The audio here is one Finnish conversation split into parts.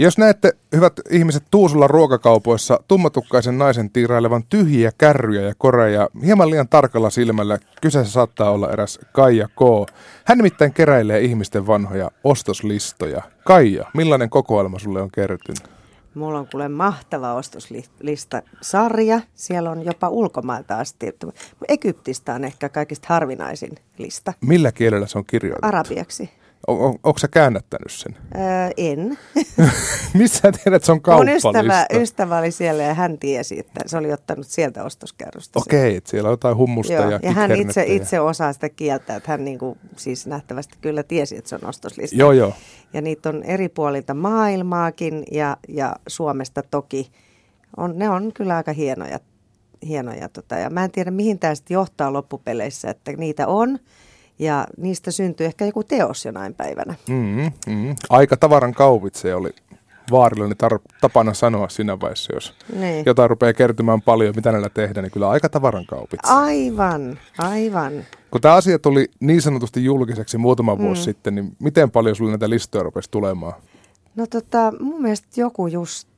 Jos näette, hyvät ihmiset, Tuusulan ruokakaupoissa tummatukkaisen naisen tiirailevan tyhjiä kärryjä ja koreja hieman liian tarkalla silmällä, kyseessä saattaa olla eräs Kaija Koo. Hän nimittäin keräilee ihmisten vanhoja ostoslistoja. Kaija, millainen kokoelma sulle on kertynyt? Mulla on kuule mahtava ostoslistasarja. Siellä on jopa ulkomailta asti. Egyptistä on ehkä kaikista harvinaisin lista. Millä kielellä se on kirjoitettu? Arabiaksi. Onko sä käännättänyt sen? En. Missä sä tiedät, se on kauppalista? Mun ystävä oli siellä ja hän tiesi, että se oli ottanut sieltä ostoskärrystä. Okei, että siellä on jotain hummusta. Joo, ja hän itse osaa sitä kieltä, että hän niinku, siis nähtävästi kyllä tiesi, että se on ostoslista. Joo, joo. Ja niitä on eri puolilta maailmaakin ja Suomesta toki. Ne on kyllä aika hienoja ja mä en tiedä, mihin tämä sitten johtaa loppupeleissä, että niitä on. Ja niistä syntyi ehkä joku teos jonain päivänä. Aika tavaran kaupitse oli vaarillani tapana sanoa sinä vaiheessa, jos niin jotain rupeaa kertymään paljon, mitä näillä tehdään, niin kyllä aika tavaran kaupitse. Aivan. Kun tämä asia tuli niin sanotusti julkiseksi muutama vuosi sitten, niin miten paljon sulle näitä listoja rupesi tulemaan? No mun mielestä joku just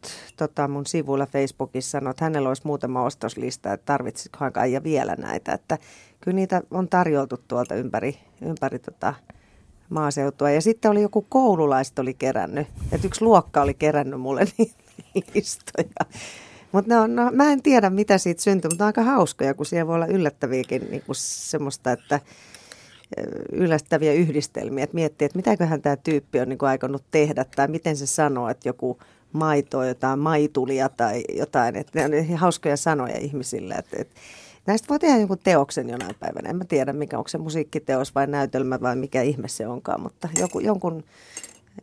mun sivuilla Facebookissa sanoi, että hänellä olisi muutama ostoslista, että tarvitsikohan Kaija vielä näitä, että kyllä niitä on tarjoltu tuolta ympäri maaseutua. Ja sitten oli joku koululaiset oli kerännyt, että yksi luokka oli kerännyt mulle listoja. Mutta mä en tiedä, mitä siitä syntyi, mutta on aika hauskoja, kun siellä voi olla yllättäviäkin niin kuin semmoista, että yllättäviä yhdistelmiä, että miettii, että mitäköhän tämä tyyppi on niin kuin aikonut tehdä tai miten se sanoo, että joku maito, jotain maitulia tai jotain, että ne on hauskoja sanoja ihmisille, että näistä voi tehdä jonkun teoksen jonain päivänä. En mä tiedä, onko se musiikkiteos vai näytelmä vai mikä ihme se onkaan, mutta jonkun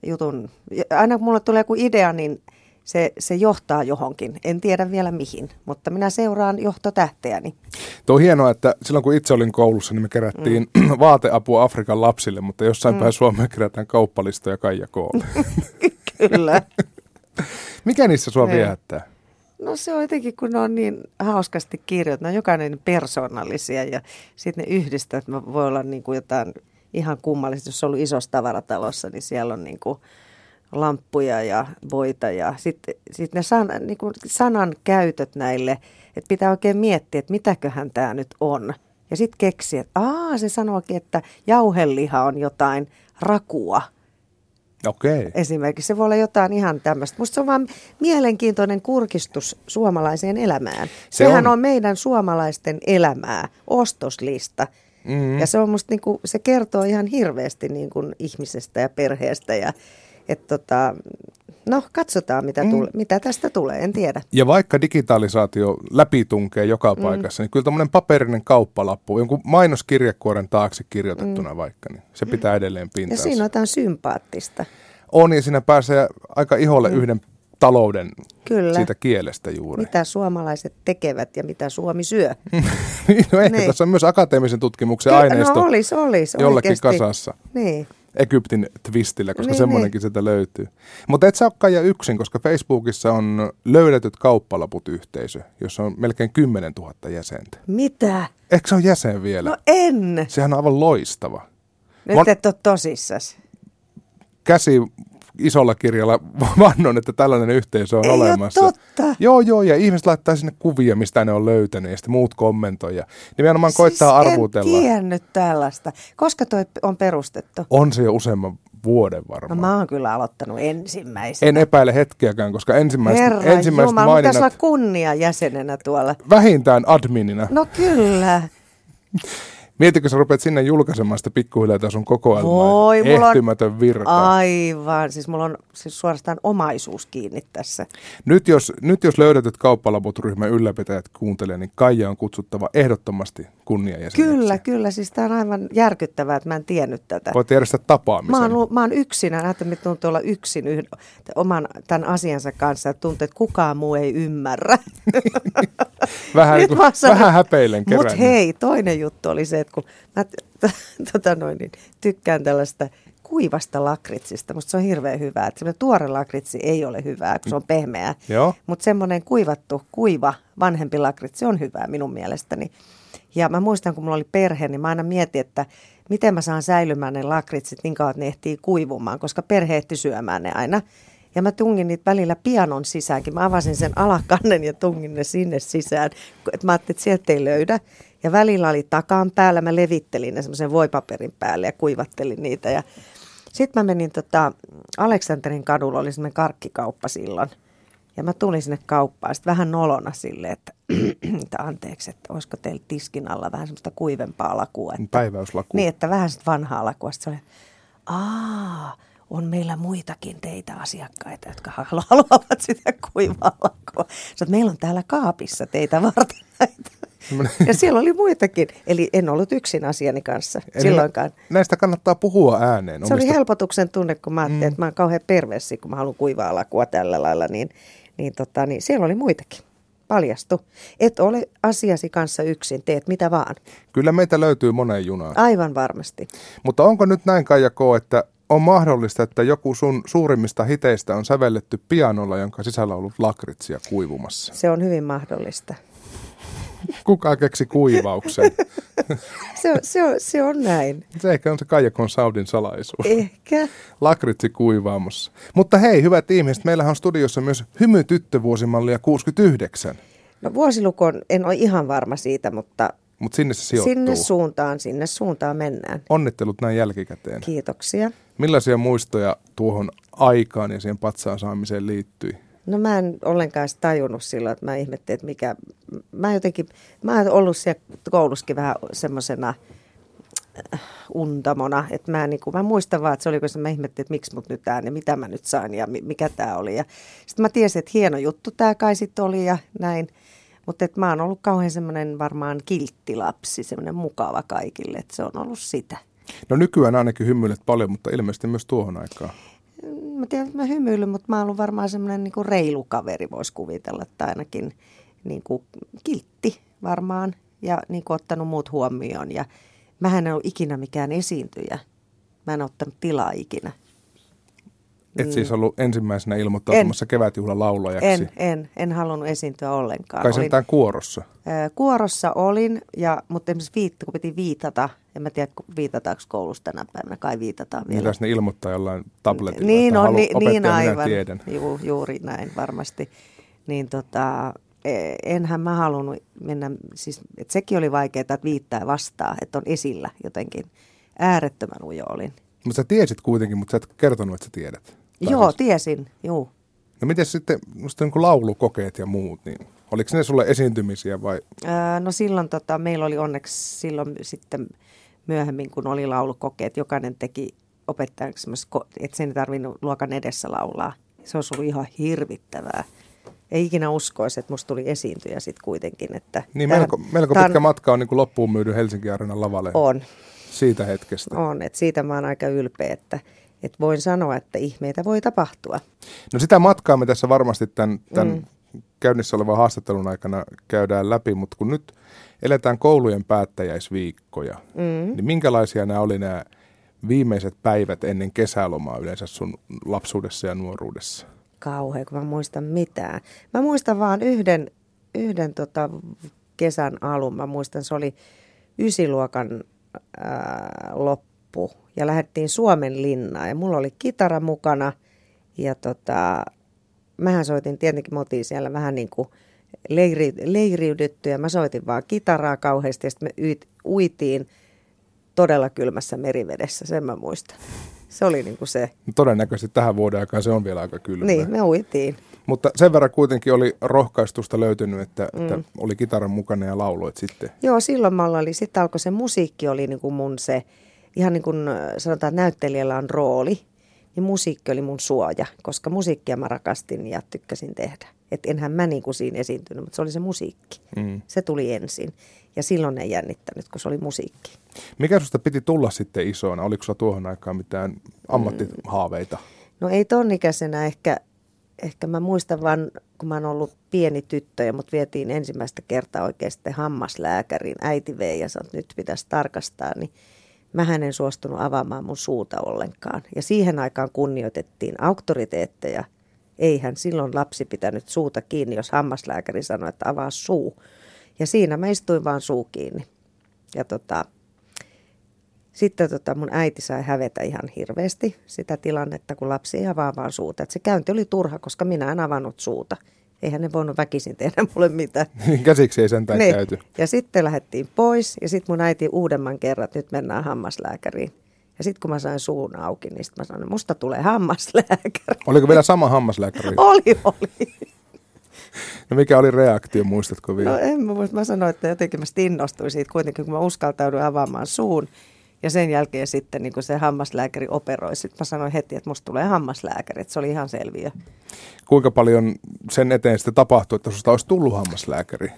jutun. Aina kun mulle tulee joku idea, niin se johtaa johonkin. En tiedä vielä mihin, mutta minä seuraan johtotähteäni. Tuo on hienoa, että silloin kun itse olin koulussa, niin me kerättiin vaateapua Afrikan lapsille, mutta jossain päin Suomea kerätään kauppalistoja Kaija Koolle. Kyllä. Mikä niissä sua viehättää? No se on jotenkin, kun ne on niin hauskasti kirjoittanut, jokainen persoonallisia ja sitten ne yhdistää, että voi olla niin kuin jotain ihan kummallista. Jos on ollut isossa tavaratalossa, niin siellä on niin kuin lamppuja ja voita ja sitten ne niin kuin sanan käytöt näille, että pitää oikein miettiä, että mitäköhän tämä nyt on. Ja sitten keksiä, että se sanookin, että jauheliha on jotain rakua. Okei. Esimerkiksi se voi olla jotain ihan tämmöistä. Musta se on vaan mielenkiintoinen kurkistus suomalaiseen elämään. Sehän on meidän suomalaisten elämää, ostoslista. Ja se on musta niinku, se kertoo ihan hirveästi niinku ihmisestä ja perheestä ja katsotaan, mitä tästä tulee, en tiedä. Ja vaikka digitalisaatio läpitunkee joka paikassa, niin kyllä tämmöinen paperinen kauppalappu, jonkun mainoskirjekuoren taakse kirjoitettuna vaikka, niin se pitää edelleen pintaansa. Ja siinä on jotain sympaattista. On, ja siinä pääsee aika iholle yhden talouden siitä kielestä juuri. Mitä suomalaiset tekevät ja mitä Suomi syö. No ehkä tässä on myös akateemisen tutkimuksen aineisto. No olisi jollekin oikeasti kasassa. Niin. Egyptin twistillä, koska semmoinenkin sieltä löytyy. Mutta et sä ole Kaija yksin, koska Facebookissa on Löydetyt kauppalaput-yhteisö, jossa on melkein 10 000 jäsentä. Mitä? Eikö se ole jäsen vielä? No en! Sehän on aivan loistava. Nyt et ole tosissas. Käsi isolla kirjalla vannon, että tällainen yhteisö on olemassa. Ei ole totta. Joo, ja ihmiset laittaa sinne kuvia, mistä ne on löytänyt, ja sitten muut kommentoja. Nimenomaan koittaa arvutella. Siis en tiennyt tällaista. Koska toi on perustettu? On se jo useamman vuoden varmaan. No mä oon kyllä aloittanut ensimmäisenä. En epäile hetkeäkään, koska ensimmäiset maininnat. Herran Jumala, olla kunnia jäsenenä tuolla. Vähintään adminina. No kyllä. Mietitkö, sä rupeat sinne julkaisemaan sitä pikkuhiljaa sun kokoelmaa? Voi, ehtymätön virta. Aivan, siis mulla on siis suorastaan omaisuus kiinni tässä. Nyt jos Löydetyt kauppalaput-ryhmän ylläpitäjät kuuntelee, niin Kaija on kutsuttava ehdottomasti kunniajäseneksi. Kyllä, siis tää on aivan järkyttävää, että mä en tiennyt tätä. Voit järjestää tapaamisen. Mä oon yksinä, ajattelin, että tuntuu olla yksin oman tämän asiansa kanssa, että tuntuu, että kukaan muu ei ymmärrä. vähän häpeilen kerran. Mut hei, toinen juttu oli se, että kun mä tykkään tällaista kuivasta lakritsista, musta se on hirveän hyvää. Että semmoinen tuore lakritsi ei ole hyvää, kun se on pehmeää. Mutta semmoinen kuiva, vanhempi lakritsi on hyvää minun mielestäni. Ja mä muistan, kun mulla oli perhe, niin mä aina mietin, että miten mä saan säilymään ne lakritsit niin kauan, että ne ehtii kuivumaan, koska perhe ehti syömään ne aina. Ja mä tungin niitä välillä pianon sisäänkin. Mä avasin sen alakannen ja tungin ne sinne sisään. Et mä ajattelin, että sieltä ei löydä. Ja välillä oli takan päällä. Mä levittelin ne semmoisen voipaperin päälle ja kuivattelin niitä. Ja sitten mä menin Aleksanterin kadulla, oli semmoinen karkkikauppa silloin. Ja mä tulin sinne kauppaan. Sitten vähän nolona silleen, että anteeksi, että olisiko teillä tiskin alla vähän semmoista kuivempaa lakua. Että, päiväyslakua. Niin, että vähän sitten vanhaa lakua. Sitten se oli, on meillä muitakin teitä asiakkaita, jotka haluavat sitä kuivaa lakua. Sitten meillä on täällä kaapissa teitä varten näitä. Ja siellä oli muitakin. Eli en ollut yksin asiani kanssa silloinkaan. Näistä kannattaa puhua ääneen. Se oli helpotuksen tunne, kun mä ajattelin, että mä oon kauhean perverssi, kun mä haluan kuivaa lakua tällä lailla. Niin, siellä oli muitakin. Paljastu. Et ole asiasi kanssa yksin, teet mitä vaan. Kyllä meitä löytyy moneen junaan. Aivan varmasti. Mutta onko nyt näin, Kaija Koo, että on mahdollista, että joku sun suurimmista hiteistä on sävelletty pianolla, jonka sisällä on ollut lakritsia kuivumassa? Se on hyvin mahdollista. Kuka keksi kuivauksen? Se on näin. Se ehkä on se Kaija Koon saudin salaisuus. Ehkä. Lakritsi kuivaamossa. Mutta hei, hyvät ihmiset, meillähän on studiossa myös hymytyttövuosimallia 69. No vuosilukon en ole ihan varma siitä, mutta... Mutta sinne se sijoittuu. Sinne suuntaan mennään. Onnittelut näin jälkikäteen. Kiitoksia. Millaisia muistoja tuohon aikaan ja siihen patsaan saamiseen liittyi? No mä en ollenkaan tajunnut silloin, että mä ihmettelin, että mikä... Mä oon ollut siellä koulussakin vähän semmoisena untamona, että mä muistan vaan, että se oli, kun mä ihmettelin, että miksi mut nyt ja mitä mä nyt sain ja mikä tää oli. Ja sitten mä tiesin, että hieno juttu tää kai sit oli ja näin. Mutta mä oon ollut kauhean semmoinen varmaan kiltti lapsi, semmoinen mukava kaikille, että se on ollut sitä. No nykyään ainakin hymyilet paljon, mutta ilmeisesti myös tuohon aikaan. Mä tiedän, että mä hymyilyn, mutta mä oon ollut varmaan semmoinen niinku reilu kaveri, voisi kuvitella, että ainakin niinku kiltti varmaan ja niinku ottanut muut huomioon. Ja mähän en ole ikinä mikään esiintyjä, mä en ottanut tilaa ikinä. Et siis ollut ensimmäisenä ilmoittautumassa kevätjuhlan laulajaksi? En halunnut esiintyä ollenkaan. Kai sentään kuorossa? Kuorossa olin, mutta esimerkiksi kun piti viitata, en mä tiedä viitataanko koulussa tänä päivänä, kai viitataan vielä. Mitäs ne ilmoittaa jollain tabletilla, opettaja aivan, minä tiedän. Juuri näin varmasti. Enhän mä halunnut mennä, siis että sekin oli vaikeaa, että viittaa ja vastaa, että on esillä jotenkin. Äärettömän ujo olin. Mutta sä tiesit kuitenkin, mutta sä et kertonut, että sä tiedät. Joo, tiesin, juu. No miten sitten niin kuin laulukokeet ja muut, niin oliko ne sulle esiintymisiä vai? No silloin meillä oli onneksi silloin sitten myöhemmin, kun oli laulukokeet, jokainen teki opettajaksi semmoista, että sen ei tarvinnut luokan edessä laulaa. Se olisi ollut ihan hirvittävää. Ei ikinä uskoisi, että musta tuli esiintyjä sitten kuitenkin. Että niin melko pitkä matka on niin kuin loppuun myydy Helsinki-Arenan lavalle. On. Siitä hetkestä. On, että siitä mä oon aika ylpeä, että voin sanoa, että ihmeitä voi tapahtua. No sitä matkaa me tässä varmasti tämän käynnissä olevan haastattelun aikana käydään läpi, mutta kun nyt eletään koulujen päättäjäisviikkoja, niin minkälaisia nämä oli nämä viimeiset päivät ennen kesälomaa yleensä sun lapsuudessa ja nuoruudessa? Kauhea, kun mä muistan mitään. Mä muistan vaan yhden kesän alun. Mä muistan, se oli 9. luokan loppu ja lähdettiin Suomenlinnaan ja mulla oli kitara mukana ja mähän soitin tietenkin, me oltiin siellä vähän niin kuin leiriydytty ja mä soitin vaan kitaraa kauheasti ja sitten me uitiin todella kylmässä merivedessä, sen mä muistan. Se oli niin kuin se. Todennäköisesti tähän vuoden aikaan se on vielä aika kylmää. Niin, me uitiin. Mutta sen verran kuitenkin oli rohkaistusta löytynyt, että oli kitaran mukana ja lauloit sitten. Joo, silloin sitten alkoi se musiikki, oli niin kuin mun se, ihan niin kuin sanotaan, että näyttelijällä on rooli, niin musiikki oli mun suoja, koska musiikkia mä rakastin ja tykkäsin tehdä. Että enhän mä niin kuin siinä esiintynyt, mutta se oli se musiikki. Se tuli ensin ja silloin ei jännittänyt, kun se oli musiikki. Mikä susta piti tulla sitten isona? Oliko sulla tuohon aikaan mitään ammattihaaveita? No ei ton ikäisenä ehkä mä muistan vaan, kun mä oon ollut pieni tyttö ja mut vietiin ensimmäistä kertaa oikeasti hammaslääkäriin. Äiti vei ja sanoi, että nyt pitäisi tarkastaa, niin mähän en suostunut avaamaan mun suuta ollenkaan. Ja siihen aikaan kunnioitettiin auktoriteetteja. Eihän silloin lapsi pitänyt suuta kiinni, jos hammaslääkäri sanoi, että avaa suu. Ja siinä mä istuin vaan suu kiinni. Ja Sitten mun äiti sai hävetä ihan hirveästi sitä tilannetta, kun lapsi ei avaa vaan suuta. Et se käynti oli turha, koska minä en avannut suuta. Eihän ne voinut väkisin tehdä mulle mitään. Käsiksi ei sentään käyty. Ja sitten lähdettiin pois ja sitten mun äiti uudemman kerran, että nyt mennään hammaslääkäriin. Ja sitten kun mä sain suun auki, niin sitten mä sanoin, että musta tulee hammaslääkäri. Oliko vielä sama hammaslääkäri? Oli. No mikä oli reaktio, muistatko vielä? No en mä muista. Mä sanoin, että jotenkin mä innostuin siitä kuitenkin, kun mä uskaltauduin avaamaan suun. Ja sen jälkeen sitten niin kun se hammaslääkäri operoi. Sitten mä sanoin heti, että musta tulee hammaslääkäri. Että se oli ihan selviö. Kuinka paljon sen eteen sitten tapahtui, että susta olisi tullut hammaslääkäri?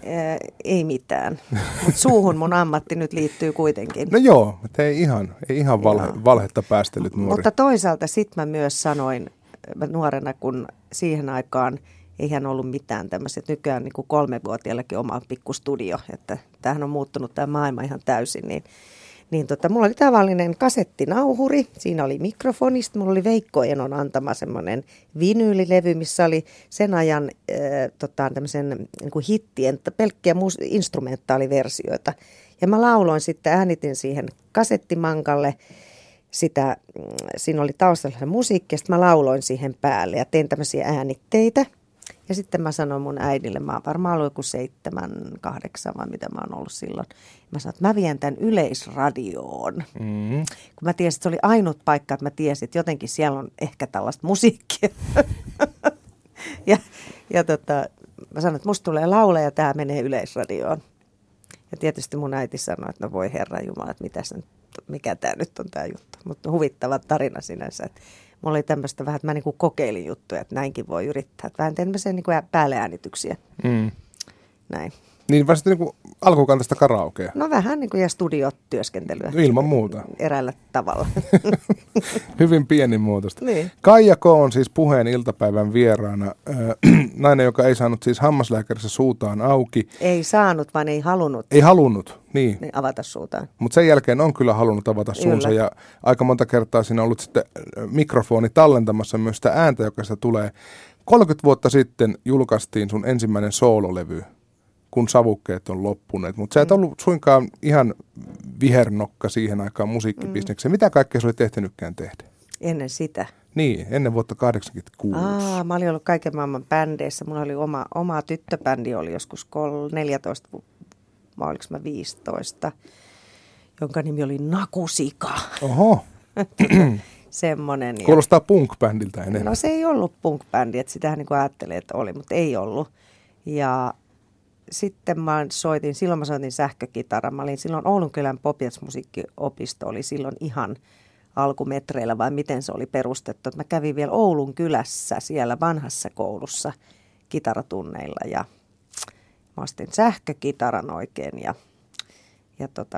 Ei mitään. Mutta suuhun mun ammatti nyt liittyy kuitenkin. No joo, mutta ei ihan valhetta päästellyt nuori. Mutta toisaalta sitten mä myös sanoin nuorena, kun siihen aikaan eihän ollut mitään tämmöiset. Nykyään niin kuin 3-vuotiaillekin oma pikkustudio. Että tämähän on muuttunut tämä maailma ihan täysin, niin mulla oli tavallinen kasettinauhuri, siinä oli mikrofoni, sitten mulla oli Veikko Enon antama semmoinen vinyylilevy, missä oli sen ajan tämmöisen niin hittien, pelkkiä instrumentaaliversioita. Ja mä lauloin sitten, äänitin siihen kasettimankalle, sitä, siinä oli taustalla se musiikki, ja sitten mä lauloin siihen päälle ja tein tämmöisiä äänitteitä. Ja sitten mä sanoin mun äidille, mä oon varmaan ollut joku 7, 8 vai mitä mä oon ollut silloin. Mä sanoin, että mä vien tämän Yleisradioon. Mm-hmm. Kun mä tiesin, että se oli ainut paikka, että mä tiesin, että jotenkin siellä on ehkä tällaista musiikkia. ja mä sanoin, että musta tulee lauleja ja tää menee Yleisradioon. Ja tietysti mun äiti sanoi, että no voi herra jumala, että mikä tää nyt on tää juttu. Mutta huvittava tarina sinänsä, että mulla oli tämmöistä vähän, että mä niinku kokeilin juttuja, että näinkin voi yrittää. Että vähän tein sen niinku päälle äänityksiä. Mm. Näin. Niin vaan sitten niinku alkukantaista karaokea. No vähän niinku ja studiotyöskentelyä. Ilman muuta. Eräällä tavalla. Hyvin pienimuotoista. Niin. Kaija Koo on siis Puheen iltapäivän vieraana. Nainen, joka ei saanut siis hammaslääkärissä suutaan auki. Ei saanut, vaan ei halunnut. Ei halunnut, niin avata suutaan. Mutta sen jälkeen on kyllä halunnut avata suunsa. Kyllä. Ja aika monta kertaa siinä on ollut sitten mikrofoni tallentamassa myös sitä ääntä, joka sitä tulee. 30 vuotta sitten julkaistiin sun ensimmäinen soololevy, kun savukkeet on loppuneet. Mutta sä et ollut suinkaan ihan vihernokka siihen aikaan musiikkibisnekseen. Mitä kaikkea sä olit ehtinytkään tehdä? Ennen sitä. Niin, ennen vuotta 1986. Mä olin ollut kaiken maailman bändeissä. Mulla oli oma tyttöbändi, oli joskus 14, oliko mä 15, jonka nimi oli Nakusika. Oho. Semmonen. Kuulostaa punk-bändiltä enemmän. No se ei ollut punk-bändi, että sitähän niin kuin ajattelin, että oli, mutta ei ollut. Ja sitten silloin mä soitin sähkökitaran. Mä olin silloin Oulunkylän popjazzmusiikkiopisto oli silloin ihan alkumetreillä, vai miten se oli perustettu. Mä kävin vielä Oulun kylässä siellä vanhassa koulussa kitaratunneilla ja mä ostin sähkökitaran oikein. Ja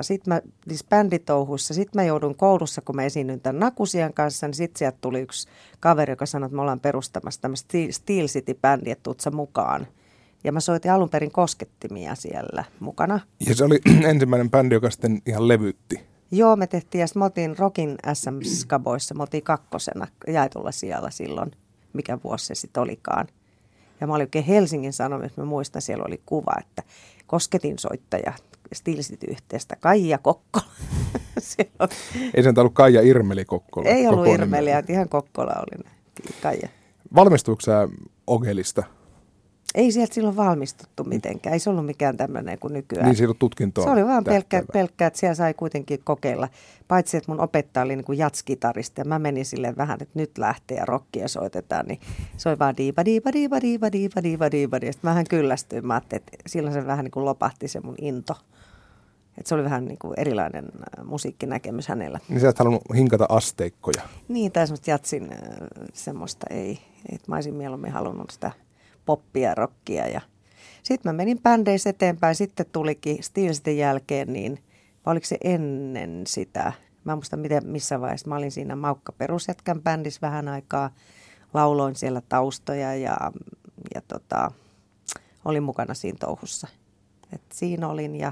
sitten mä niissä bänditouhuissa, sitten mä joudun koulussa, kun mä esiinnyin tämän Nakusian kanssa, niin sitten sieltä tuli yksi kaveri, joka sanoi, että me ollaan perustamassa tämmöistä Steel City-bändiä, että tuut sä mukaan. Ja mä soitin alun perin koskettimia siellä mukana. Ja se oli ensimmäinen bändi, joka sitten ihan levytti. Joo, me tehtiin ja me oltiin Rockin S.M. Skaboissa. Me oltiin 2. jaetulla sijalla silloin, mikä vuosi se sitten olikaan. Ja mä olin oikein Helsingin Sanomissa, mä muistan, siellä oli kuva, että kosketin soittaja Steel City-yhteistä Kaija Kokkola. Ei sen ollut Kaija Irmeli Kokkola. Ei ollut Irmeliä, että ihan Kokkola oli Kaija. Valmistuiko sä Ogelista? Ei sieltä silloin valmistuttu mitenkään. Ei se ollut mikään tämmöinen kuin nykyään. Niin, silloin tutkintoa. Se oli vaan pelkkää, että siellä sai kuitenkin kokeilla. Paitsi, että mun opettaja oli niin kuin jatskitaristi ja mä menin silleen vähän, että nyt lähtee ja rockia soitetaan. Niin se oli vaan diiba, diiba, diiba, diiba, diiba, diiba, diiba. Ja sitten vähän kyllästyin. Mä ajattelin, että silloin se vähän niin kuin lopahti se mun into. Että se oli vähän niin kuin erilainen musiikkinäkemys hänellä. Niin sä et halunnut hinkata asteikkoja. Niin, tai semmoista jatsin semmoista ei. Että mä olisin mieluummin halunnut sitä poppia, rockia ja sitten mä menin bändeissä eteenpäin. Sitten tulikin Steel Cityn jälkeen, niin oliko se ennen sitä? Mä en muista missä vaiheessa. Mä olin siinä Maukka Perusjätkän bändissä vähän aikaa. Lauloin siellä taustoja ja olin mukana siinä touhussa. Et siinä olin ja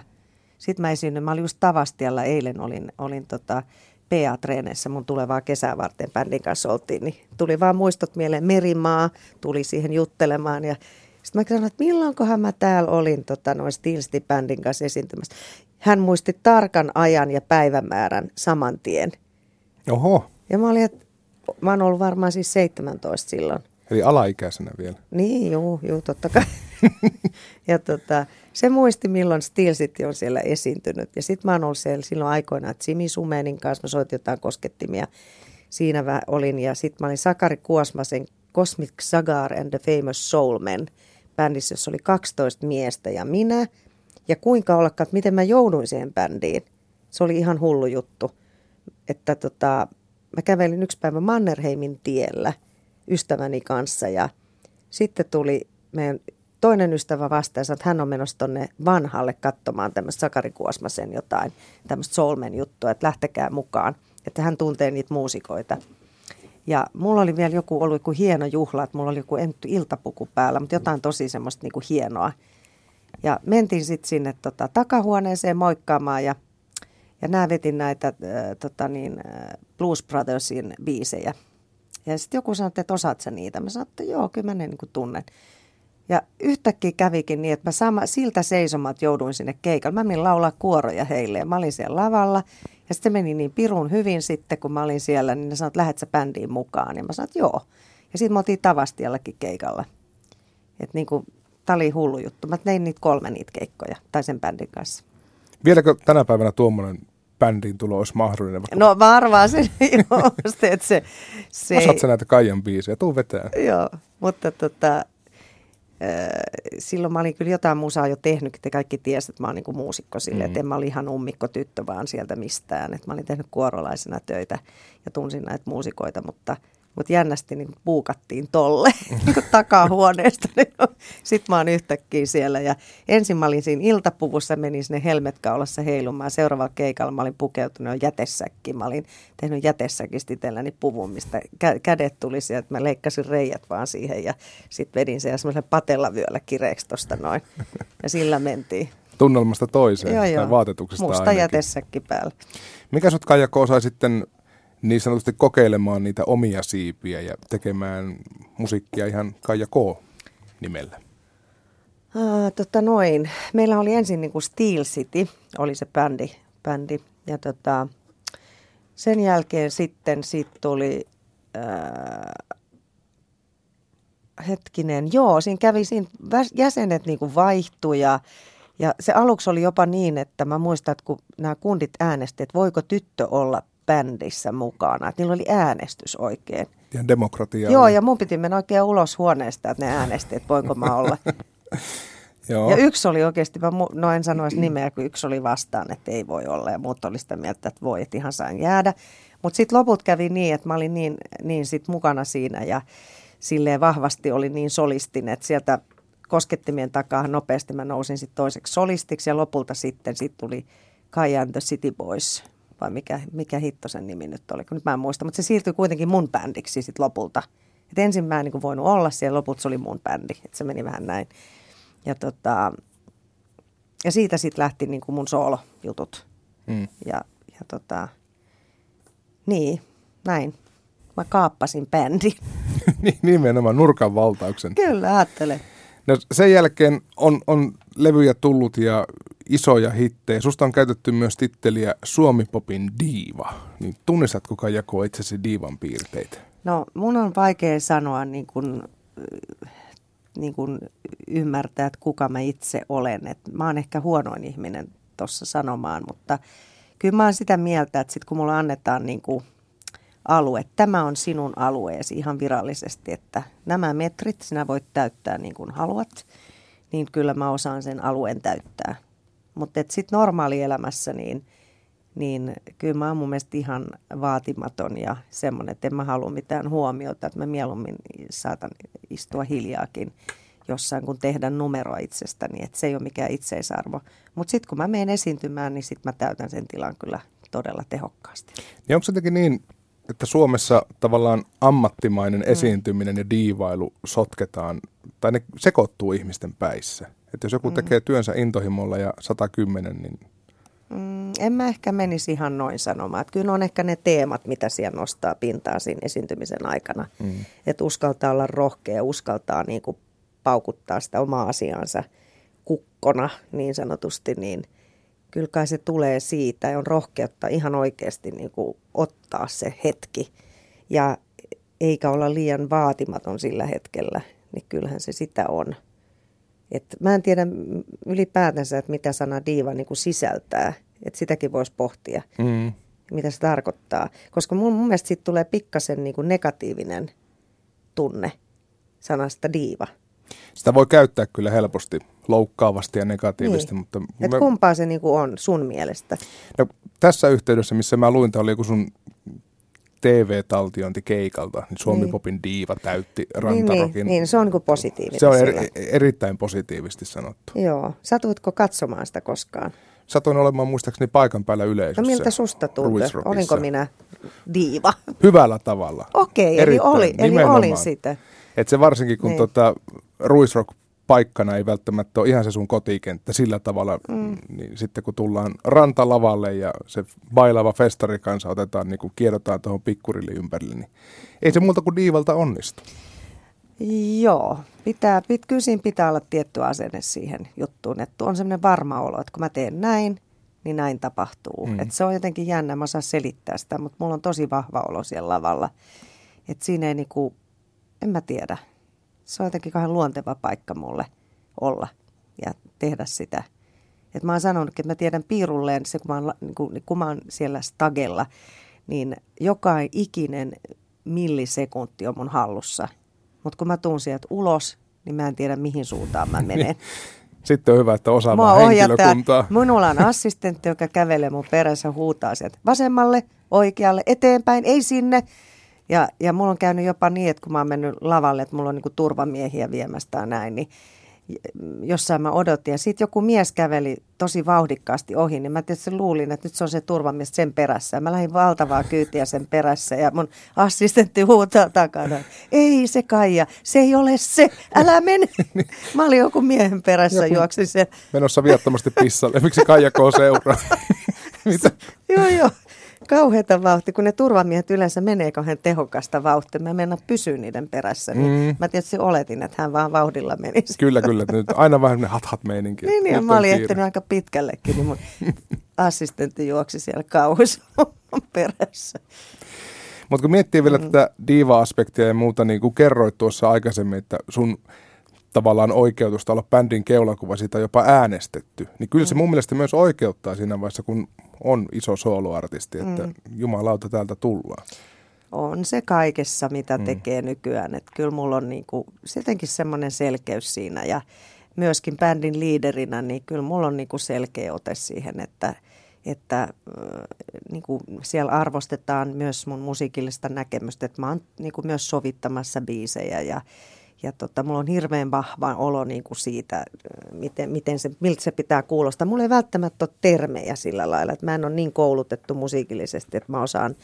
sitten mä esiinnyin. Mä olin just Tavastialla eilen. Olin Beatreneissa mun tulevaa kesää varten bändin kanssa oltiin, niin tuli vaan muistot mieleen Merimaa, tuli siihen juttelemaan ja sitten mä sanoin, että milloinkohan mä täällä olin noin Steel City-bändin kanssa esiintymässä. Hän muisti tarkan ajan ja päivämäärän saman tien. Oho. Ja mä olin, että mä oon ollut varmaan siis 17 silloin. Eli alaikäisenä vielä. Niin, juu, totta kai. Ja se muisti, milloin Steel City on siellä esiintynyt. Ja sit mä oon ollut siellä silloin aikoinaan Simi Sumenin kanssa. Mä soitin jotain koskettimia. Siinä mä olin. Ja sit mä olin Sakari Kuosmasen Cosmic Sagar and the Famous Soulmen bändissä, jossa oli 12 miestä ja minä. Ja kuinka ollakaan, että miten mä jouduin siihen bändiin. Se oli ihan hullu juttu. Että mä kävelin yksi päivä Mannerheimin tiellä ystäväni kanssa ja sitten tuli meidän toinen ystävä vastaan ja sanoi, että hän on menossa tonne vanhalle katsomaan tämmöistä Sakari Kuosmasen jotain, tämmöistä soulmen juttua, että lähtekää mukaan, että hän tuntee niitä muusikoita. Ja mulla oli vielä ollut joku hieno juhla, että mulla oli joku iltapuku päällä, mutta jotain tosi semmoista niinku hienoa. Ja mentiin sitten sinne takahuoneeseen moikkaamaan ja nämä vetin näitä Blues Brothersin biisejä. Ja sitten joku sanoi, että osaat sä niitä? Mä sanoin, että joo, kyllä mä ne niin kuin tunnen. Ja yhtäkkiä kävikin niin, että mä siltä seisomat jouduin sinne keikalle. Mä menin laulaa kuoroja heille ja mä olin siellä lavalla. Ja sitten meni niin pirun hyvin sitten, kun mä olin siellä, niin ne sanoi, että lähdet sä bändiin mukaan. Ja mä sanoin, että joo. Ja sitten me oltiin Tavastiallakin keikalla. Että niin kuin, tää oli hullu juttu. Mä tein niitä 3 niitä keikkoja, tai sen bändin kanssa. Vieläkö tänä päivänä tuommoinen bändiin tulo olisi mahdollinen? No mä arvaan sen, että se osaat sä näitä Kaijan biisejä, tuu vetää. Joo, mutta silloin mä olin kyllä jotain musaa jo tehnyt, että kaikki tiesi, että mä oon niinku muusikko silleen, että en mä ole ihan ummikko tyttö vaan sieltä mistään. Et mä olin tehnyt kuorolaisena töitä ja tunsin näitä muusikoita, mutta jännästi niin puukattiin tolle takahuoneesta. Sitten mä oon yhtäkkiä siellä ja ensin mä olin siinä iltapuvussa, menin sinne helmetkaulassa heilumaan. Seuraavalla keikalla mä olin pukeutunut jo jätesäkkiin. Mä olin tehnyt jätesäkistä itselläni puvun, mistä kädet tuli sieltä. Mä leikkasin reijät vaan siihen ja sitten vedin sen semmoisella patellavyöllä kireeksi tosta noin. Ja sillä mentiin. Tunnelmasta toiseen tai vaatetuksesta musta ainakin. Musta jätesäkki päällä. Mikä sut, Kaija Koo, sai sitten niin sanotusti kokeilemaan niitä omia siipiä ja tekemään musiikkia ihan Kaija Koo -nimellä? Meillä oli ensin niin kuin Steel City, oli se bändi. Ja sen jälkeen sitten tuli siinä jäsenet niin kuin vaihtui ja se aluksi oli jopa niin, että mä muistan, että kun nämä kundit äänestivät, että voiko tyttö olla bändissä mukana. Että niillä oli äänestys oikein. Ja demokratia. Joo, ja mun piti mennä oikein ulos huoneesta, että ne äänesti, että voinko mä olla. Joo. Ja yksi oli oikeasti, en sanoisi nimeä, kun yksi oli vastaan, että ei voi olla. Ja muut oli sitä mieltä, että voi, että ihan sain jäädä. Mutta sitten loput kävi niin, että mä olin niin sit mukana siinä ja silleen vahvasti oli niin solistin, että sieltä koskettimien takaa nopeasti mä nousin sitten toiseksi solistiksi ja lopulta sitten tuli Kaija and the City Boys. Vai mikä hitto sen nimi nyt oli, kun nyt mä en muista. Mutta se siirtyi kuitenkin mun bändiksi sit lopulta. Et ensin mä en niin kuin voinut olla siellä, loput se oli mun bändi. Et se meni vähän näin. Ja, ja siitä sitten lähti niin kuin mun soolojutut. Mm. Ja niin, näin. Mä kaappasin bändin. Nimenomaan nurkan valtauksen. Kyllä, ajattele. No sen jälkeen on levyjä tullut ja isoja hittejä. Susta on käytetty myös titteliä Suomi-popin diiva. Niin tunnistatko Kaija Koo itsesi diivan piirteitä? No mun on vaikea sanoa niin kuin ymmärtää, että kuka mä itse olen. Et mä oon ehkä huonoin ihminen tuossa sanomaan, mutta kyllä mä oon sitä mieltä, että sit kun mulle annetaan niin kuin alue, tämä on sinun alueesi ihan virallisesti, että nämä metrit sinä voit täyttää niin kuin haluat, niin kyllä mä osaan sen alueen täyttää. Mutta sitten normaalielämässä, niin kyllä mä oon mun mielestä ihan vaatimaton ja semmoinen, että en mä halua mitään huomiota, että mä mieluummin saatan istua hiljaakin jossain, kun tehdä numeroa itsestäni, että se ei ole mikään itseisarvo. Mutta sitten kun mä menen esiintymään, niin sitten mä täytän sen tilan kyllä todella tehokkaasti. Ja onko se jotenkin niin, että Suomessa tavallaan ammattimainen esiintyminen ja diivailu sotketaan, tai ne sekoittuu ihmisten päissä? Että jos joku tekee työnsä intohimolla ja 110, niin... En mä ehkä menisi ihan noin sanomaan. Että kyllä on ehkä ne teemat, mitä siellä nostaa pintaa siinä esiintymisen aikana. Että uskaltaa olla rohkea, uskaltaa niin kuin paukuttaa sitä omaa asiaansa kukkona niin sanotusti, niin, kyllä kai se tulee siitä ja on rohkeutta ihan oikeasti niin kuin ottaa se hetki ja eikä olla liian vaatimaton sillä hetkellä, niin kyllähän se sitä on. Et mä en tiedä ylipäätänsä, että mitä sana diiva niin kuin sisältää, että sitäkin voisi pohtia, mitä se tarkoittaa. Koska mun mielestä siitä tulee pikkasen niin kuin negatiivinen tunne sanasta diiva. Sitä voi käyttää kyllä helposti, loukkaavasti ja negatiivisesti. Niin. Mutta et kumpaa se niin kuin on sun mielestä? No, tässä yhteydessä, missä mä luin, tämä oli joku sun TV-taltiointi keikalta, niin Suomi-popin diiva täytti Rantarockin. Niin, se on niin kuin positiivinen. Se on erittäin positiivisesti sanottu. Joo. Satuitko katsomaan sitä koskaan? Satuin olemaan muistaakseni paikan päällä yleisössä. No miltä susta tuntui? Olinko minä diiva? Hyvällä tavalla. Okei, eli olin sitä. Et se varsinkin, kun Ruisrock paikkana ei välttämättä ole ihan se sun kotikenttä sillä tavalla, niin sitten kun tullaan rantalavalle ja se bailaava festari kanssa otetaan, niin kun kierrotaan tuohon pikkurille ympärille, niin ei se muuta kuin diivalta onnistu. Joo, kyllä siinä pitää olla tietty asenne siihen juttuun, että on semmoinen varma olo, että kun mä teen näin, niin näin tapahtuu. Et se on jotenkin jännä, mä osaan selittää sitä, mutta mulla on tosi vahva olo siellä lavalla, että siinä ei niinku, en mä tiedä. Se on jotenkin kauhean luonteva paikka mulle olla ja tehdä sitä. Et mä oon sanonutkin, että mä tiedän piirulleen, se, kun mä oon siellä stagella, niin joka ikinen millisekunti on mun hallussa. Mutta kun mä tuun sieltä ulos, niin mä en tiedä mihin suuntaan mä menen. Sitten on hyvä, että osaava henkilökuntaa. Minulla on assistentti, joka kävelee mun perässä, huutaa sieltä vasemmalle, oikealle, eteenpäin, ei sinne. Ja mulla on käynyt jopa niin, että kun mä oon mennyt lavalle, että mulla on niinku turvamiehiä viemästään näin, niin jossain mä odotin. Ja sitten joku mies käveli tosi vauhdikkaasti ohi, niin mä tietysti luulin, että nyt se on se turvamies sen perässä. Ja mä lähdin valtavaa kyytiä sen perässä ja mun assistentti huutaa takana, ei se Kaija, se ei ole se, älä mene. Mä olin joku miehen perässä, juoksin sen. Menossa viattomasti pissalle, miksi Kaija Koo seuraa? Joo. Kauheata vauhtia, kun ne turvamiehet yleensä menee kauhean tehokasta vauhtia. Mä mennään pysyä niiden perässä. Niin mä tietysti oletin, että hän vaan vauhdilla menisi. Kyllä. Nyt aina vähän ne hat-meininki. Niin, mä olin ehtinyt aika pitkällekin, niin mun assistentti juoksi siellä kauhuissa perässä. Mutta kun miettii vielä tätä diiva-aspektia ja muuta, niin kuin kerroit tuossa aikaisemmin, että sun tavallaan oikeutusta olla bändin keulakuva, siitä on jopa äänestetty. Niin kyllä se mun mielestä myös oikeuttaa siinä vaiheessa, kun on iso sooloartisti, että jumalauta täältä tullaan. On se kaikessa, mitä tekee nykyään. Et kyllä mulla on niinku jotenkin semmoinen selkeys siinä ja myöskin bändin liiderinä, niin kyllä mulla on niinku selkeä ote siihen, että niinku siellä arvostetaan myös mun musiikillista näkemystä, että mä oon niinku myös sovittamassa biisejä ja mulla on hirveän vahva olo niin kuin siitä, miltä se pitää kuulostaa. Mulla ei välttämättä ole termejä sillä lailla, että mä en ole niin koulutettu musiikillisesti, että mä osaan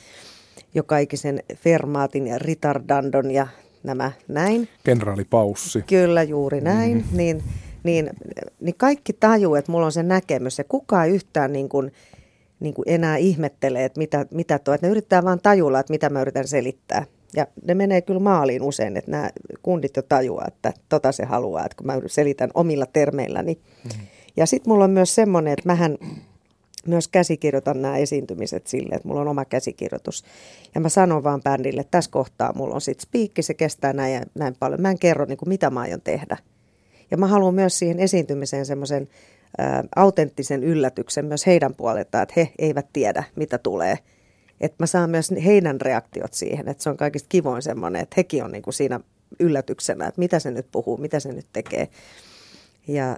joka ikisen Fermatin ja Ritardandon ja nämä näin. Kenraali Paussi. Kyllä, juuri näin. Niin kaikki tajuu, että mulla on se näkemys ja kukaan yhtään niin kuin enää ihmettelee, että mitä tuo. Että ne yrittää vaan tajulla, että mitä mä yritän selittää. Ja ne menee kyllä maaliin usein, että nämä kundit jo tajuaa, että tota se haluaa, että kun mä selitän omilla termeilläni. Ja sitten mulla on myös semmoinen, että mähän myös käsikirjoitan nämä esiintymiset silleen, että mulla on oma käsikirjoitus. Ja mä sanon vaan bändille, että tässä kohtaa mulla on sitten spiikki, se kestää näin ja näin paljon. Mä en kerro niin kuin, mitä mä aion tehdä. Ja mä haluan myös siihen esiintymiseen semmoisen autenttisen yllätyksen myös heidän puoleltaan, että he eivät tiedä, mitä tulee. Että mä saan myös heidän reaktiot siihen, että se on kaikista kivoin semmoinen, että hekin on niin kuin siinä yllätyksenä, että mitä se nyt puhuu, mitä se nyt tekee. Ja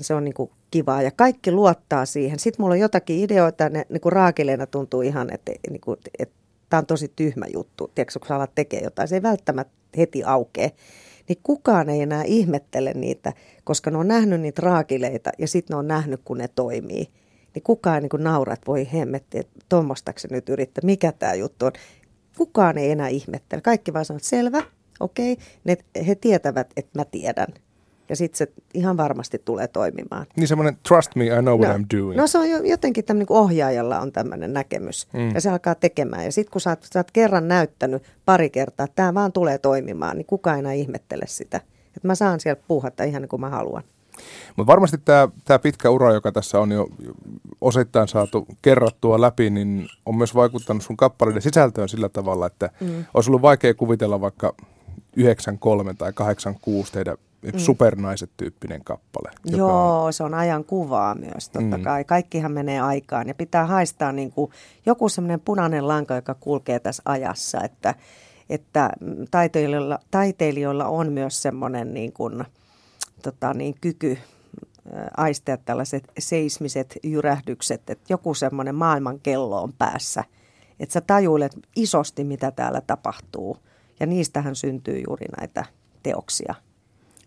se on niin kuin kivaa ja kaikki luottaa siihen. Sitten mulla on jotakin ideoita, ne niin kuin raakeleena tuntuu ihan, että niin kuin, että tämä on tosi tyhmä juttu. Tiedätkö, kun sä alat tekemään jotain, se ei välttämättä heti aukee. Niin kukaan ei enää ihmettele niitä, koska ne on nähnyt niitä raakileita ja sitten ne on nähnyt, kun ne toimii. Niin kukaan niin kuin nauraa, että voi hemmetti, että tuommoistaksi nyt yrittää, mikä tämä juttu on. Kukaan ei enää ihmettele. Kaikki vaan sanoo, että selvä, okei, he tietävät, että mä tiedän. Ja sitten se ihan varmasti tulee toimimaan. Niin semmoinen trust me, I know what I'm doing. No se on jotenkin tämmöinen, kun ohjaajalla on tämmöinen näkemys. Ja se alkaa tekemään. Ja sitten kun sä oot kerran näyttänyt pari kertaa, että tämä vaan tulee toimimaan, niin kukaan enää ihmettele sitä. Että mä saan siellä puuhata ihan niin kuin mä haluan. Mutta varmasti tämä pitkä ura, joka tässä on jo osittain saatu kerrattua läpi, niin on myös vaikuttanut sun kappaleiden sisältöön sillä tavalla, että olisi ollut vaikea kuvitella vaikka 93 tai 86 teidän supernaiset-tyyppinen kappale. Joo, on... se on ajan kuvaa myös totta kai. Kaikkihan menee aikaan ja pitää haistaa niin kuin joku semmoinen punainen lanka, joka kulkee tässä ajassa, että taiteilijoilla on myös semmoinen niin kuin, kyky aistea tällaiset seismiset jyrähdykset, että joku semmoinen maailmankello on päässä, että sä tajuilet isosti, mitä täällä tapahtuu ja niistähän syntyy juuri näitä teoksia.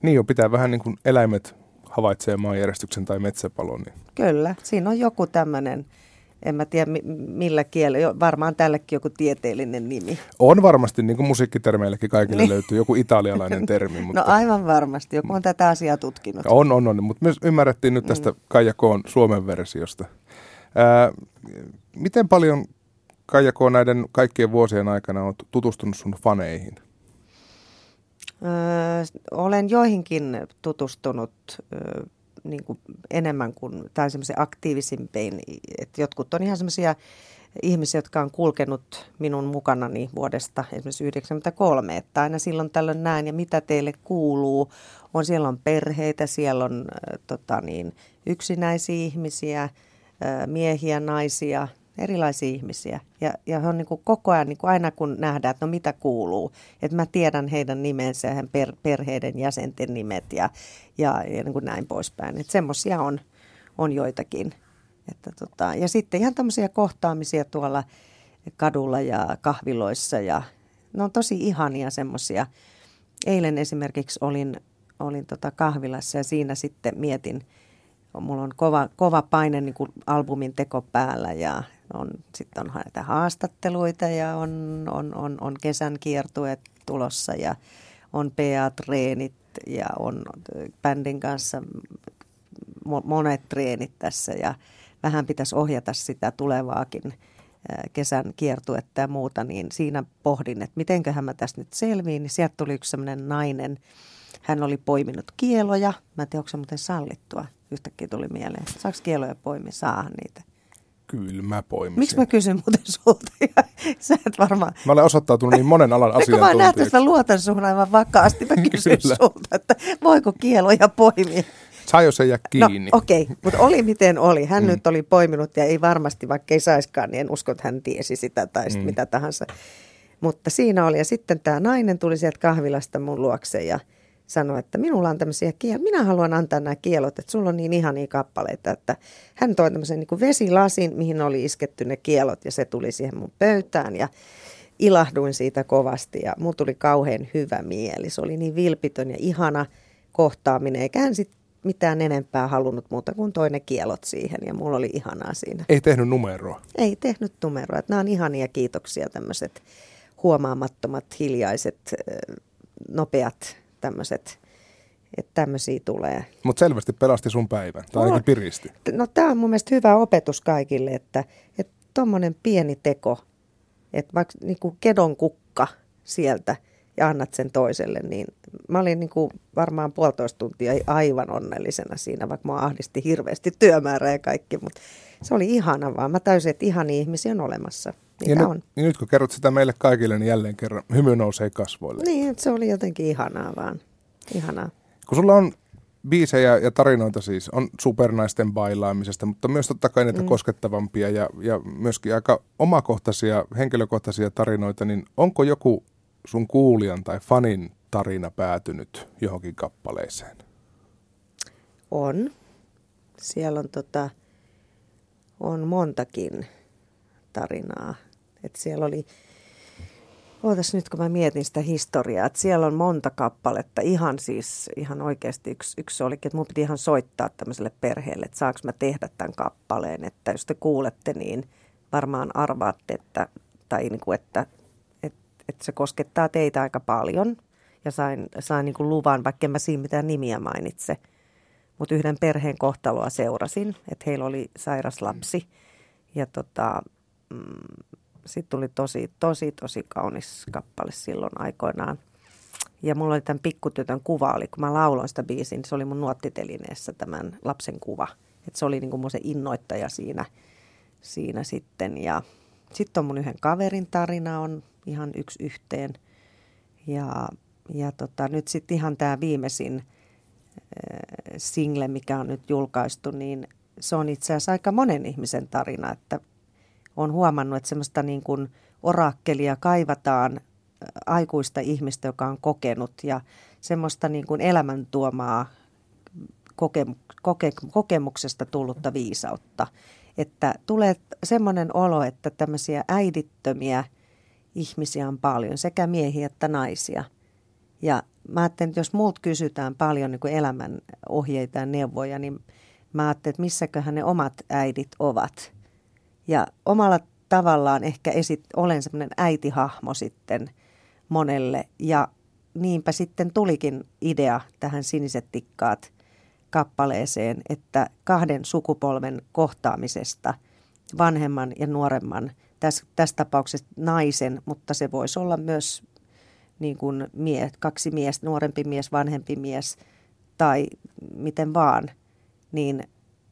Niin jo, pitää vähän niin kuin eläimet havaitsee maanjäristyksen tai metsäpalon. Niin. Kyllä, siinä on joku tämmöinen, en mä tiedä millä kielellä, varmaan tälläkin joku tieteellinen nimi. On varmasti, niin kuin musiikkitermeilläkin kaikille löytyy joku italialainen termi. Mutta... No aivan varmasti, joku on tätä asiaa tutkinut. On, mutta me ymmärrettiin nyt tästä Kaija Koon Suomen versiosta. Miten paljon Kaija Koo näiden kaikkien vuosien aikana on tutustunut sun faneihin? Olen joihinkin tutustunut niin kuin enemmän kuin, tai semmoisiin aktiivisimpiin, että jotkut on ihan semmoisia ihmisiä, jotka on kulkenut minun mukanani vuodesta esimerkiksi 1993, että aina silloin tällöin näin ja mitä teille kuuluu, siellä on perheitä, siellä on yksinäisiä ihmisiä, miehiä, naisia, erilaisia ihmisiä ja he on niin kuin koko ajan niin kuin aina kun nähdään, että no mitä kuuluu, että mä tiedän heidän nimensä ja perheiden jäsenten nimet ja niin kuin näin poispäin. Että semmoisia on joitakin. Että ja sitten ihan tämmöisiä kohtaamisia tuolla kadulla ja kahviloissa ja ne on tosi ihania semmoisia. Eilen esimerkiksi olin kahvilassa ja siinä sitten mietin, mulla on kova paine niin kuin albumin teko päällä ja sitten on näitä haastatteluita ja on kesän kiertueet tulossa ja on PA-treenit ja on bändin kanssa monet treenit tässä ja vähän pitäisi ohjata sitä tulevaakin kesän kiertuetta ja muuta, niin siinä pohdin, että mitenköhän mä tästä nyt selviin, niin sieltä tuli yksi sellainen nainen, hän oli poiminut kieloja, mä en tiedä, onko se muuten sallittua, yhtäkkiä tuli mieleen, saako kieloja poimia, saahan niitä. Kyllä mä poimisin. Miksi mä kysyn muuten sulta? Sä et varmaan... Mä olen osoittautunut niin monen alan asiantuntijaksi. Mä nähtävästi, mä luotan suhun aivan vakaasti. Mä kysyn sulta, että voiko kieloja poimia? Saa, jos ei jää kiinni. No, okei, mutta oli miten oli. Hän nyt oli poiminut ja ei varmasti, vaikka ei saiskaan, niin en usko, että hän tiesi sitä tai mitä tahansa. Mutta siinä oli. Ja sitten tämä nainen tuli sieltä kahvilasta mun luokse ja sanoi, että minulla on tämmöisiä kielot, minä haluan antaa nämä kielot, että sulla on niin ihania kappaleita, että hän toi tämmöisen niin kuin vesilasin, mihin oli isketty ne kielot ja se tuli siihen mun pöytään ja ilahduin siitä kovasti ja mun tuli kauhean hyvä mieli. Se oli niin vilpitön ja ihana kohtaaminen, eikä hän sitten mitään enempää halunnut muuta kuin toi ne kielot siihen ja mulla oli ihanaa siinä. Ei tehnyt numeroa. Ei tehnyt numeroa, että nämä on ihania kiitoksia tämmöiset huomaamattomat, hiljaiset, nopeat tämmöiset, että tämmöisiä tulee. Mutta selvästi pelasti sun päivän, tai ainakin piristi. No tämä on mun mielestä hyvä opetus kaikille, että tommonen pieni teko, että vaikka niinku kedon kukka sieltä ja annat sen toiselle, niin mä olin niinku varmaan 1,5 tuntia aivan onnellisena siinä, vaikka mua ahdisti hirveästi työmäärää ja kaikki, mutta se oli ihana vaan. Mä täysin, että ihania ihmisiä on olemassa. Ja nyt kun kerrot sitä meille kaikille, niin jälleen kerran hymy nousee kasvoille. Niin, se oli jotenkin ihanaa vaan. Ihanaa. Kun sulla on biisejä ja tarinoita siis, on supernaisten bailaamisesta, mutta myös totta kai näitä koskettavampia ja myöskin aika omakohtaisia, henkilökohtaisia tarinoita, niin onko joku sun kuulijan tai fanin tarina päätynyt johonkin kappaleeseen? On. Siellä on, on montakin tarinaa. Että siellä oli, ootas nyt kun mä mietin sitä historiaa, että siellä on monta kappaletta, ihan siis, ihan oikeasti yksi olikin, että mun piti ihan soittaa tämmöiselle perheelle, että saanko mä tehdä tämän kappaleen, että jos te kuulette, niin varmaan arvaatte, että se koskettaa teitä aika paljon ja sain niin kuin luvan, vaikka en mä siinä mitään nimiä mainitse, mutta yhden perheen kohtaloa seurasin, että heillä oli sairas lapsi ja sitten tuli tosi kaunis kappale silloin aikoinaan. Ja mulla oli tämän pikkutytön kuva, oli, kun mä lauloin sitä biisin, niin se oli mun nuottitelineessä tämän lapsen kuva. Et se oli niin kuin mun se innoittaja siinä sitten. Ja sitten on mun yhden kaverin tarina on ihan yksi yhteen. Ja nyt sitten ihan tämä viimeisin single, mikä on nyt julkaistu, niin se on itse asiassa aika monen ihmisen tarina. Että olen huomannut, että semmoista niin kuin orakkelia kaivataan, aikuista ihmistä, joka on kokenut ja semmoista niin kuin elämäntuomaa kokemuksesta tullutta viisautta. Että tulee semmoinen olo, että tämmöisiä äidittömiä ihmisiä on paljon, sekä miehiä että naisia. Ja mä ajattelin, että jos multa kysytään paljon niin kuin elämän ohjeita ja neuvoja, niin mä ajattelin, että missäköhän ne omat äidit ovat. Ja omalla tavallaan ehkä olen semmoinen äitihahmo sitten monelle. Ja niinpä sitten tulikin idea tähän Siniset tikkaat -kappaleeseen, että kahden sukupolven kohtaamisesta, vanhemman ja nuoremman, tässä tapauksessa naisen, mutta se voisi olla myös niin kuin kaksi miestä, nuorempi mies, vanhempi mies tai miten vaan, niin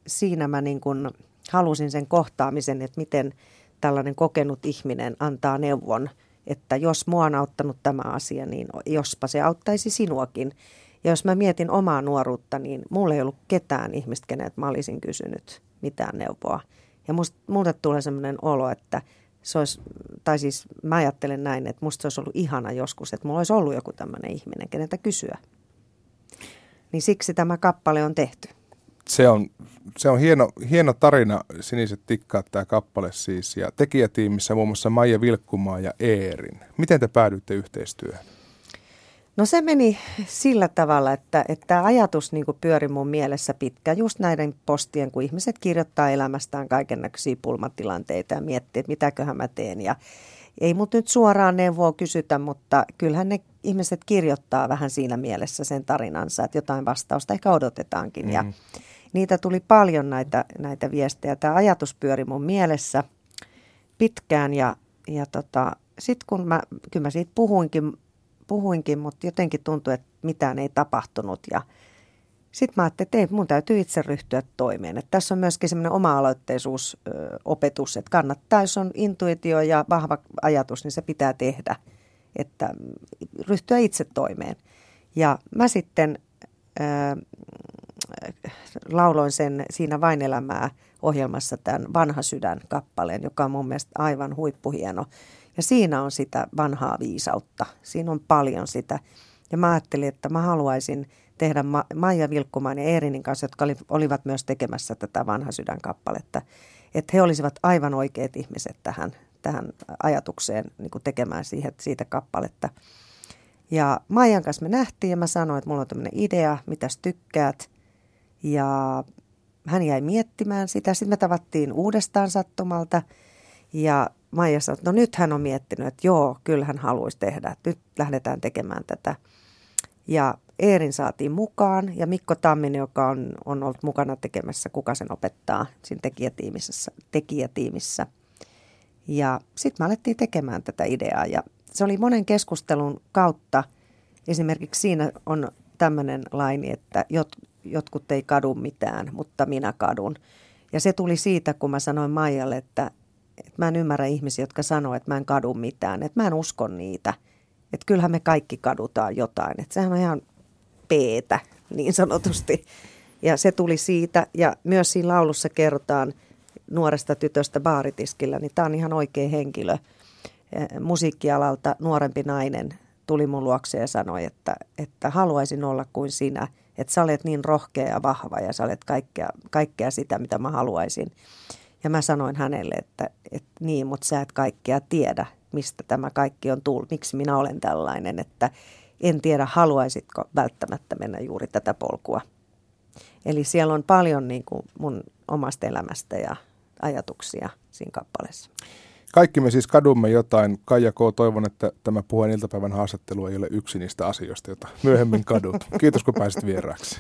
siinä mä niin kuin halusin sen kohtaamisen, että miten tällainen kokenut ihminen antaa neuvon, että jos mua on auttanut tämä asia, niin jospa se auttaisi sinuakin. Ja jos mä mietin omaa nuoruutta, niin mulla ei ollut ketään ihmistä, keneltä mä olisin kysynyt mitään neuvoa. Ja multa tulee sellainen olo, että se olisi, tai siis mä ajattelen näin, että musta se olisi ollut ihana joskus, että mulla olisi ollut joku tämmöinen ihminen, keneltä kysyä. Niin siksi tämä kappale on tehty. Se on hieno tarina, Siniset tikkaat, tämä kappale siis, ja tekijätiimissä muun muassa Maija Vilkkumaa ja Eerin. Miten te päädyitte yhteistyöhön? No se meni sillä tavalla, että ajatus niin kuin pyöri mun mielessä pitkä just näiden postien, kun ihmiset kirjoittaa elämästään kaikennäköisiä pulmatilanteita ja miettii, että mitäköhän mä teen. Ja ei mut nyt suoraan neuvoa kysytä, mutta kyllähän ne ihmiset kirjoittaa vähän siinä mielessä sen tarinansa, että jotain vastausta ehkä odotetaankin. Mm. Ja niitä tuli paljon näitä viestejä. Tämä ajatus pyöri mun mielessä pitkään ja sitten kun kyllä mä siitä puhuinkin, mutta jotenkin tuntui, että mitään ei tapahtunut. Sitten mä ajattelin, että ei, mun täytyy itse ryhtyä toimeen. Että tässä on myöskin semmoinen oma-aloitteisuusopetus, että kannattaa, jos on intuitio ja vahva ajatus, niin se pitää tehdä, että ryhtyä itse toimeen. Ja mä sitten lauloin sen siinä Vain elämää -ohjelmassa tämän Vanha sydän -kappaleen, joka on mun mielestä aivan huippuhieno. Ja siinä on sitä vanhaa viisautta. Siinä on paljon sitä. Ja mä ajattelin, että mä haluaisin tehdä Maija Vilkkumaan ja Eerinin kanssa, jotka olivat myös tekemässä tätä Vanha sydän -kappaletta. Että he olisivat aivan oikeat ihmiset tähän ajatukseen niin kuin tekemään siitä kappaletta. Ja Maijan kanssa me nähtiin ja mä sanoin, että mulla on tämmöinen idea, mitäs tykkäät. Ja hän jäi miettimään sitä. Sitten me tavattiin uudestaan sattumalta ja Maija sanoi, että no nyt hän on miettinyt, että joo, kyllä hän haluaisi tehdä, että nyt lähdetään tekemään tätä. Ja Eerin saatiin mukaan ja Mikko Tamminen, joka on ollut mukana tekemässä Kuka sen opettaa siinä tekijätiimissä. Ja sitten me alettiin tekemään tätä ideaa ja se oli monen keskustelun kautta. Esimerkiksi siinä on tämmöinen laini, että jotkut ei kadu mitään, mutta minä kadun. Ja se tuli siitä, kun mä sanoin Maijalle, että mä en ymmärrä ihmisiä, jotka sanoo, että mä en kadu mitään, että mä en usko niitä. Että kyllähän me kaikki kadutaan jotain, että sehän on ihan peetä niin sanotusti. Ja se tuli siitä ja myös siinä laulussa kerrotaan nuoresta tytöstä baaritiskillä, niin tää on ihan oikea henkilö. Musiikkialalta nuorempi nainen tuli mun luokse ja sanoi, että haluaisin olla kuin sinä, että sä olet niin rohkea ja vahva ja sä olet kaikkea sitä, mitä mä haluaisin. Ja mä sanoin hänelle, että niin, mutta sä et kaikkea tiedä, mistä tämä kaikki on tullut, miksi minä olen tällainen, että en tiedä, haluaisitko välttämättä mennä juuri tätä polkua. Eli siellä on paljon niin kuin mun omasta elämästä ja ajatuksia siinä kappaleessa. Kaikki me siis kadumme jotain. Kaija Koo, toivon, että tämä Puheen iltapäivän haastattelu ei ole yksi niistä asioista, jota myöhemmin kadut. Kiitos, kun pääsit vieraaksi.